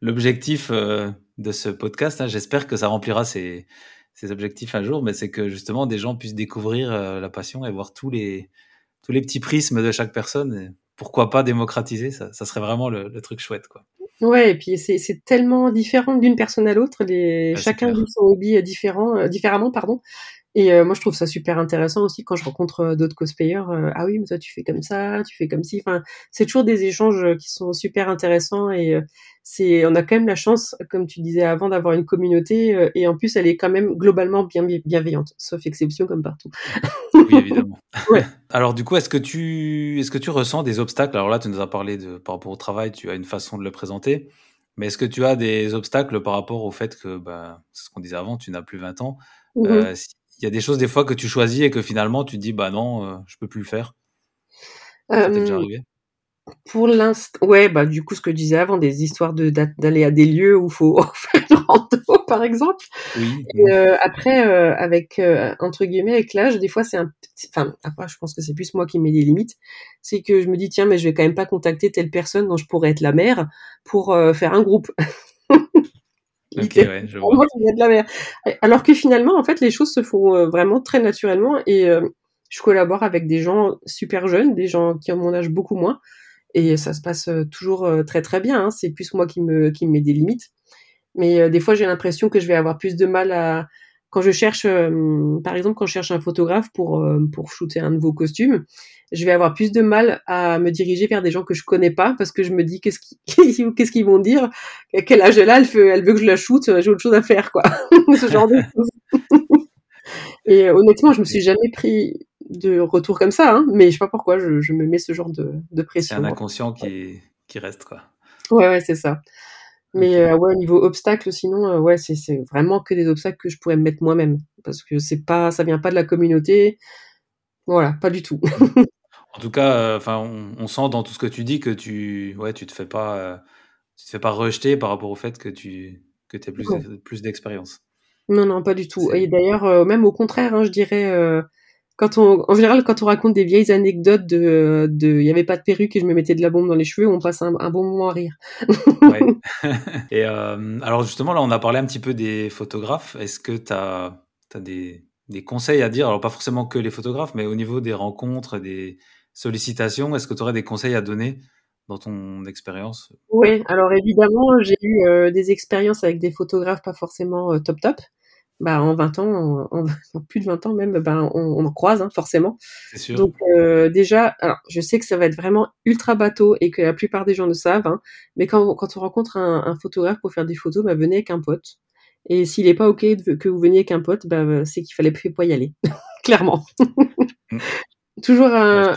L'objectif de ce podcast, hein, j'espère que ça remplira ses objectifs un jour, mais c'est que justement des gens puissent découvrir la passion et voir tous les petits prismes de chaque personne, pourquoi pas démocratiser, ça serait vraiment le truc chouette, quoi. Ouais, et puis c'est tellement différent d'une personne à l'autre, chacun vit son hobby différemment. Et moi je trouve ça super intéressant aussi quand je rencontre d'autres cosplayers, ah oui, mais toi tu fais comme ça, tu fais comme ci, enfin, c'est toujours des échanges qui sont super intéressants et on a quand même la chance, comme tu disais avant, d'avoir une communauté et en plus elle est quand même globalement bienveillante, sauf exception comme partout. Oui, évidemment. Ouais. Alors du coup, est-ce que tu ressens des obstacles ? Alors là, tu nous as parlé par rapport au travail, tu as une façon de le présenter, mais est-ce que tu as des obstacles par rapport au fait que, c'est ce qu'on disait avant, tu n'as plus 20 ans, il y a des choses des fois que tu choisis et que finalement tu te dis, non, je peux plus le faire. Ça t'est déjà arrivé ? Pour l'instant, ouais, du coup, ce que je disais avant, des histoires d'aller à des lieux où il faut faire une rando, par exemple. Oui. Et après, entre guillemets, avec l'âge, des fois, c'est un petit. Enfin, après, je pense que c'est plus moi qui mets des limites. C'est que je me dis, tiens, mais je vais quand même pas contacter telle personne dont je pourrais être la mère pour faire un groupe. Ok, ouais, je vois. Moi, je vais être la mère. Alors que finalement, en fait, les choses se font vraiment très naturellement et je collabore avec des gens super jeunes, des gens qui ont mon âge beaucoup moins. et ça se passe toujours très très bien, hein. C'est plus moi qui me mets des limites, mais des fois j'ai l'impression que je vais avoir plus de mal à quand je cherche, par exemple quand je cherche un photographe pour shooter un nouveau costume, je vais avoir plus de mal à me diriger vers des gens que je connais pas parce que je me dis qu'est-ce qu'ils vont dire, quel âge elle a, elle veut que je la shoote, j'ai autre chose à faire quoi, ce genre de choses. Et honnêtement, je me suis jamais pris de retour comme ça, hein, mais je sais pas pourquoi je me mets ce genre de pression. C'est un inconscient qui reste quoi. Ouais, c'est ça. Mais ouais, au niveau obstacles, sinon, ouais, c'est vraiment que des obstacles que je pourrais me mettre moi-même, parce que c'est pas, ça vient pas de la communauté, voilà, pas du tout. En tout cas, enfin, on sent dans tout ce que tu dis que tu te fais pas rejeter par rapport au fait que tu as plus d'expérience. Non, pas du tout. Et d'ailleurs, même au contraire, hein, je dirais, en général, quand on raconte des vieilles anecdotes de il n'y avait pas de perruque et je me mettais de la bombe dans les cheveux, on passe un bon moment à rire. Ouais. Et alors justement, là, on a parlé un petit peu des photographes. Est-ce que tu as des conseils à dire? Alors, pas forcément que les photographes, mais au niveau des rencontres, des sollicitations, est-ce que tu aurais des conseils à donner dans ton expérience? Oui, alors évidemment, j'ai eu des expériences avec des photographes pas forcément top. Bah, en 20 ans, en plus de 20 ans même, bah, on en croise hein, forcément. C'est sûr. Donc déjà, alors, je sais que ça va être vraiment ultra bateau et que la plupart des gens le savent, hein, mais quand on rencontre un photographe pour faire des photos, bah, venez avec un pote. Et s'il n'est pas OK que vous veniez avec un pote, bah, c'est qu'il fallait pas y aller, clairement. Toujours un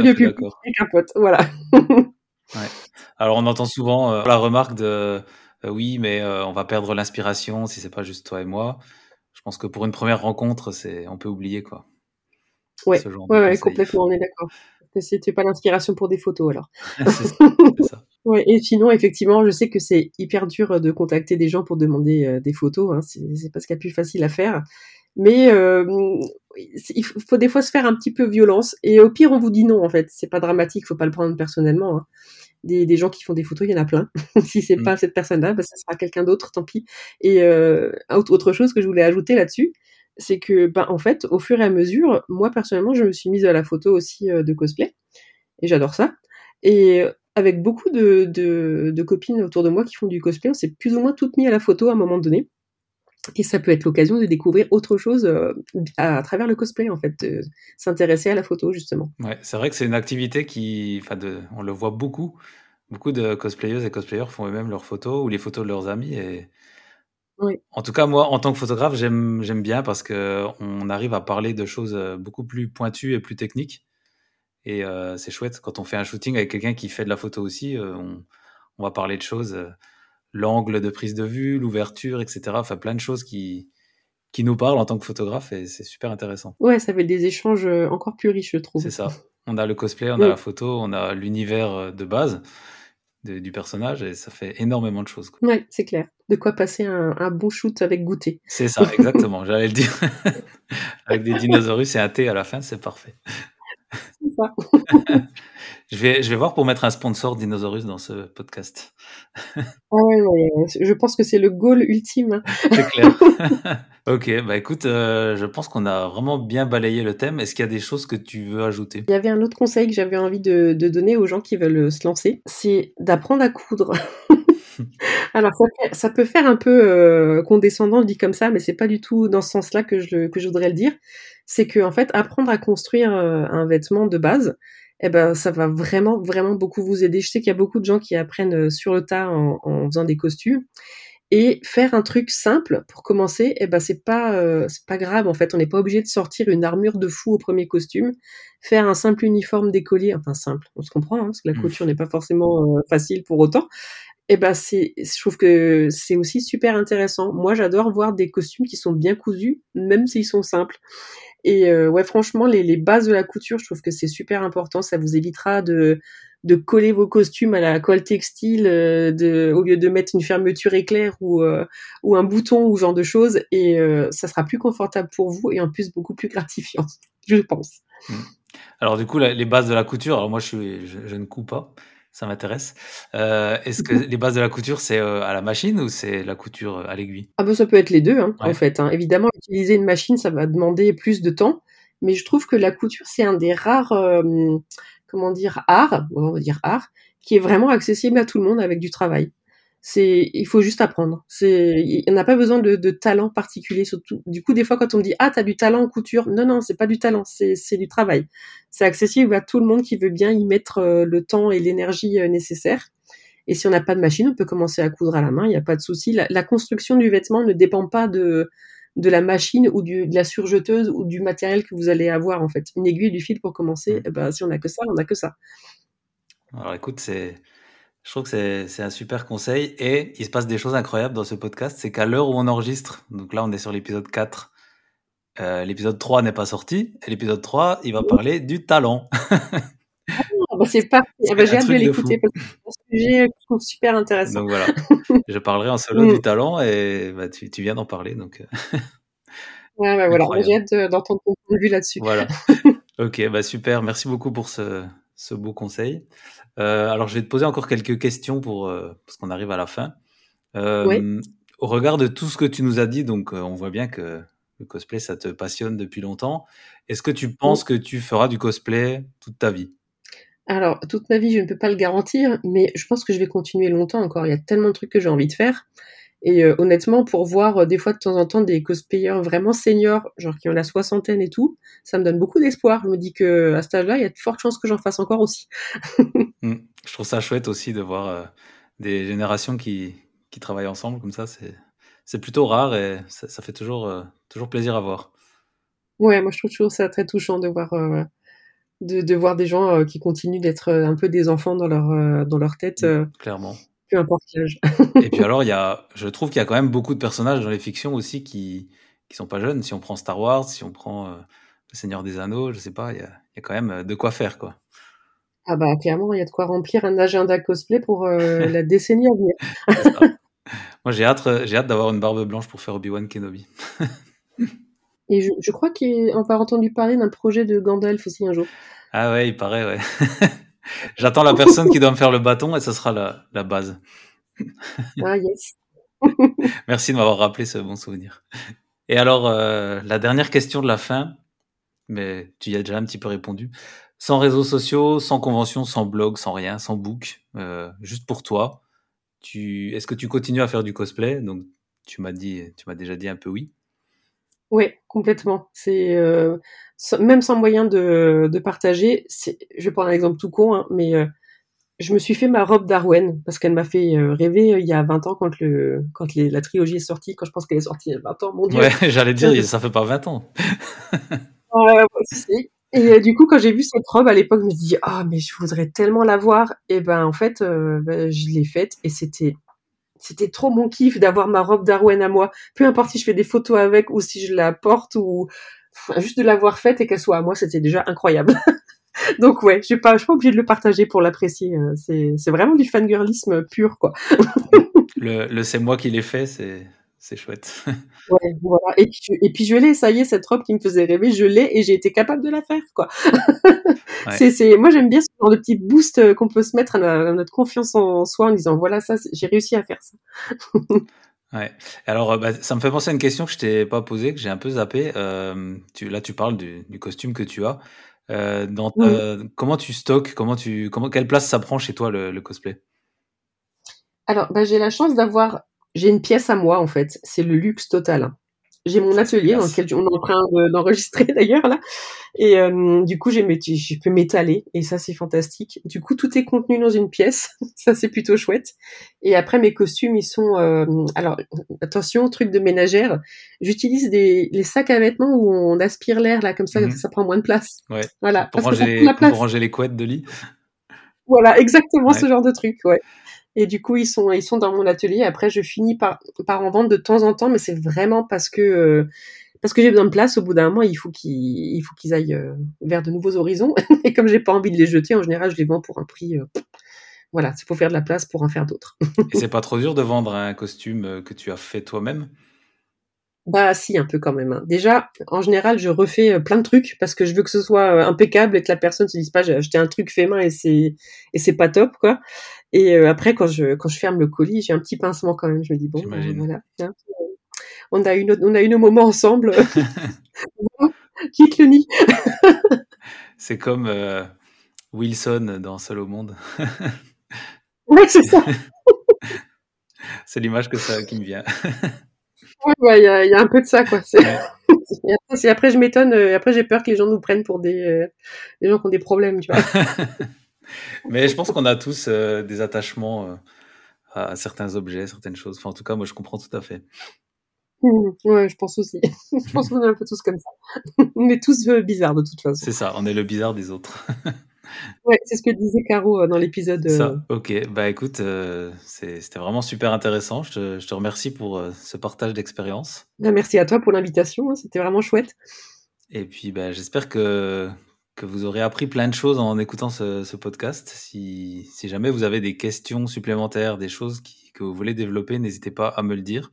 lieu public avec un pote, voilà. Ouais. Alors on entend souvent la remarque de oui mais on va perdre l'inspiration si c'est pas juste toi et moi. Je pense que pour une première rencontre on peut oublier quoi. Ouais, complètement, on est d'accord. C'était pas l'inspiration pour des photos alors. c'est ça. Ouais, et sinon effectivement je sais que c'est hyper dur de contacter des gens pour demander des photos, hein. C'est pas ce qu'il y a de plus facile à faire. Mais il faut des fois se faire un petit peu violence et au pire on vous dit non en fait, c'est pas dramatique, faut pas le prendre personnellement, hein. Des gens qui font des photos, il y en a plein. Si c'est pas cette personne-là, bah, ça sera quelqu'un d'autre, tant pis. Et autre chose que je voulais ajouter là-dessus, c'est que bah, en fait au fur et à mesure, moi personnellement je me suis mise à la photo aussi de cosplay et j'adore ça. Et avec beaucoup de copines autour de moi qui font du cosplay, on s'est plus ou moins toutes mises à la photo à un moment donné. Et ça peut être l'occasion de découvrir autre chose à travers le cosplay, en fait, de s'intéresser à la photo, justement. Ouais, c'est vrai que c'est une activité on le voit beaucoup. Beaucoup de cosplayeuses et cosplayeurs font eux-mêmes leurs photos ou les photos de leurs amis. Et... Oui. En tout cas, moi, en tant que photographe, j'aime bien parce qu'on arrive à parler de choses beaucoup plus pointues et plus techniques. Et c'est chouette. Quand on fait un shooting avec quelqu'un qui fait de la photo aussi, on va parler de choses... l'angle de prise de vue, l'ouverture, etc. Enfin, plein de choses qui nous parlent en tant que photographe et c'est super intéressant. Ouais, ça fait des échanges encore plus riches, je trouve. C'est ça. On a le cosplay, on a la photo, on a l'univers de base du personnage et ça fait énormément de choses. Quoi. Ouais, c'est clair. De quoi passer un bon shoot avec goûter. C'est ça, exactement. J'allais le dire. Avec des dinosaures et un thé à la fin, c'est parfait. C'est ça. Je vais voir pour mettre un sponsor Dinosaurus dans ce podcast. Ah ouais, je pense que c'est le goal ultime. C'est clair. Ok, bah écoute, je pense qu'on a vraiment bien balayé le thème. Est-ce qu'il y a des choses que tu veux ajouter? Il y avait un autre conseil que j'avais envie de donner aux gens qui veulent se lancer, c'est d'apprendre à coudre. Alors, ça peut faire un peu condescendant, dit comme ça, mais c'est pas du tout dans ce sens-là que je voudrais le dire. C'est que, en fait, apprendre à construire un vêtement de base, eh ben, ça va vraiment, vraiment beaucoup vous aider. Je sais qu'il y a beaucoup de gens qui apprennent sur le tas en faisant des costumes. Et faire un truc simple pour commencer, eh ben, c'est pas grave, en fait. On n'est pas obligé de sortir une armure de fou au premier costume. Faire un simple uniforme décollé, enfin, simple, on se comprend, hein, parce que la couture n'est pas forcément facile pour autant. Eh ben je trouve que c'est aussi super intéressant. Moi, j'adore voir des costumes qui sont bien cousus, même s'ils sont simples. Et ouais, franchement, les bases de la couture, je trouve que c'est super important. Ça vous évitera de coller vos costumes à la colle textile, au lieu de mettre une fermeture éclair ou un bouton ou ce genre de choses. Et ça sera plus confortable pour vous et en plus beaucoup plus gratifiant, je pense. Alors du coup, les bases de la couture. Alors moi, je ne coupe pas. Ça m'intéresse. Est-ce que les bases de la couture, c'est à la machine ou c'est la couture à l'aiguille? Ah ben, ça peut être les deux, hein, ouais. En fait. Hein. Évidemment, utiliser une machine, ça va demander plus de temps. Mais je trouve que la couture, c'est un des rares comment dire, art, on va dire art, qui est vraiment accessible à tout le monde avec du travail. Il faut juste apprendre. On n'a pas besoin de talent particulier. Surtout. Du coup, des fois, quand on me dit « Ah, t'as du talent en couture », non, c'est pas du talent, c'est du travail. C'est accessible à tout le monde qui veut bien y mettre le temps et l'énergie nécessaires. Et si on n'a pas de machine, on peut commencer à coudre à la main, il n'y a pas de souci. La construction du vêtement ne dépend pas de la machine ou de la surjeteuse ou du matériel que vous allez avoir, en fait. Une aiguille et du fil pour commencer, si on n'a que ça, on n'a que ça. Alors écoute, je trouve que c'est un super conseil et il se passe des choses incroyables dans ce podcast. C'est qu'à l'heure où on enregistre, donc là on est sur l'épisode 4, l'épisode 3 n'est pas sorti et l'épisode 3, il va parler du talent. C'est parfait, j'ai hâte de l'écouter parce que c'est un sujet que je trouve super intéressant. Donc voilà, je parlerai en solo du talent et tu viens d'en parler. Donc... voilà, j'ai hâte d'entendre ton point de vue là-dessus. Voilà, ok, super, merci beaucoup pour ce beau conseil. Alors, je vais te poser encore quelques questions parce qu'on arrive à la fin. Au regard de tout ce que tu nous as dit, donc on voit bien que le cosplay, ça te passionne depuis longtemps. Est-ce que tu penses que tu feras du cosplay toute ta vie? Alors, toute ma vie, je ne peux pas le garantir, mais je pense que je vais continuer longtemps encore. Il y a tellement de trucs que j'ai envie de faire. Et honnêtement, pour voir des fois de temps en temps des cosplayers vraiment seniors, genre qui ont la soixantaine et tout, ça me donne beaucoup d'espoir. Je me dis qu'à cet âge-là, il y a de fortes chances que j'en fasse encore aussi. Je trouve ça chouette aussi de voir des générations qui travaillent ensemble comme ça. C'est plutôt rare et ça fait toujours plaisir à voir. Ouais, moi je trouve toujours ça très touchant de voir... De voir des gens qui continuent d'être un peu des enfants dans leur tête. Clairement. Peu importe l'âge. Et puis alors, je trouve qu'il y a quand même beaucoup de personnages dans les fictions aussi qui sont pas jeunes. Si on prend Star Wars, si on prend Le Seigneur des Anneaux, je sais pas, il y a quand même de quoi faire, quoi. Ah bah clairement, il y a de quoi remplir un agenda cosplay pour la décennie à venir. Moi, j'ai hâte d'avoir une barbe blanche pour faire Obi-Wan Kenobi. Et je crois qu'on va entendu parler d'un projet de Gandalf aussi un jour. Ah ouais, il paraît, ouais. J'attends la personne qui doit me faire le bâton et ce sera la base. Ah yes. Merci de m'avoir rappelé ce bon souvenir. Et alors, la dernière question de la fin, mais tu y as déjà un petit peu répondu. Sans réseaux sociaux, sans convention, sans blog, sans rien, sans book, juste pour toi, est-ce que tu continues à faire du cosplay? Donc, tu m'as déjà dit un peu oui. Oui, complètement. C'est même sans moyen de partager. Je vais prendre un exemple tout con, hein, mais je me suis fait ma robe d'Arwen parce qu'elle m'a fait rêver il y a 20 ans quand la trilogie est sortie. Quand je pense qu'elle est sortie il y a 20 ans, mon Dieu. Ouais, j'allais dire, ça fait pas 20 ans. Si. Et du coup, quand j'ai vu cette robe à l'époque, je me dis mais je voudrais tellement la voir. Et en fait, je l'ai faite et c'était trop mon kiff d'avoir ma robe d'Arwen à moi. Peu importe si je fais des photos avec ou si je la porte ou juste de l'avoir faite et qu'elle soit à moi, c'était déjà incroyable. Donc ouais, je suis pas obligée de le partager pour l'apprécier. C'est vraiment du fangirlisme pur, quoi. le c'est moi qui l'ai fait, c'est chouette. Ouais, voilà. Et puis je l'ai, ça y est, cette robe qui me faisait rêver, je l'ai et j'ai été capable de la faire, quoi. Ouais. Moi j'aime bien ce genre de petit boost qu'on peut se mettre à notre confiance en soi en disant voilà, ça, j'ai réussi à faire ça. Ouais. Alors ça me fait penser à une question que je t'ai pas posée, que j'ai un peu zappée. Tu parles du costume que tu as. Comment tu stockes, quelle place ça prend chez toi le cosplay? Alors j'ai la chance d'avoir. J'ai une pièce à moi, en fait. C'est le luxe total. J'ai mon atelier dans lequel on est en train d'enregistrer, d'ailleurs, là. Et du coup, je peux m'étaler. Et ça, c'est fantastique. Du coup, tout est contenu dans une pièce. Ça, c'est plutôt chouette. Et après, mes costumes, ils sont... Alors, attention, truc de ménagère. J'utilise les sacs à vêtements où on aspire l'air, là, comme ça, ça prend moins de place. Ouais. Voilà. Pour ranger les couettes de lit. Voilà, exactement ce genre de truc, ouais. Et du coup, ils sont dans mon atelier. Après, je finis par en vendre de temps en temps, mais c'est vraiment parce que j'ai besoin de place. Au bout d'un moment, il faut qu'ils aillent vers de nouveaux horizons. Et comme j'ai pas envie de les jeter, en général, je les vends pour un prix. Voilà, c'est pour faire de la place pour en faire d'autres. Et c'est pas trop dur de vendre un costume que tu as fait toi-même? Bah si, un peu quand même. Hein. Déjà, en général, je refais plein de trucs parce que je veux que ce soit impeccable et que la personne se dise pas j'ai acheté un truc fait main et c'est pas top, quoi. Et après, quand je ferme le colis, j'ai un petit pincement quand même. Je me dis bon, voilà, hein, on a eu nos moments ensemble. Quitte le nid. C'est comme Wilson dans Seul au monde. Oui, c'est ça. C'est l'image que ça, qui me vient. Oui, il y a un peu de ça, quoi. C'est... Ouais. Et après, je m'étonne. Après, j'ai peur que les gens nous prennent pour des gens qui ont des problèmes, tu vois. Mais je pense qu'on a tous des attachements à certains objets, certaines choses. Enfin, en tout cas, moi, je comprends tout à fait. Ouais, je pense aussi. Je pense qu'on est un peu tous comme ça. On est tous bizarres, de toute façon. C'est ça, on est le bizarre des autres. Ouais, c'est ce que disait Caro dans l'épisode. Ça, ok. Bah écoute, c'était vraiment super intéressant. Je te remercie pour ce partage d'expérience. Merci à toi pour l'invitation, hein, c'était vraiment chouette. Et puis bah, j'espère que vous aurez appris plein de choses en écoutant ce podcast. Si jamais vous avez des questions supplémentaires, des choses que vous voulez développer, n'hésitez pas à me le dire.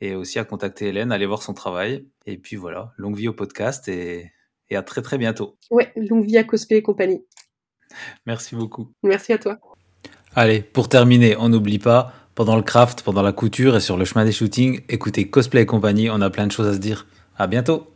Et aussi à contacter Hélène, aller voir son travail. Et puis voilà, longue vie au podcast et à très très bientôt. Ouais, longue vie à Cosplay et compagnie. Merci beaucoup. Merci à toi. Allez, pour terminer, on n'oublie pas, pendant le craft, pendant la couture et sur le chemin des shootings, écoutez Cosplay et compagnie, on a plein de choses à se dire. À bientôt.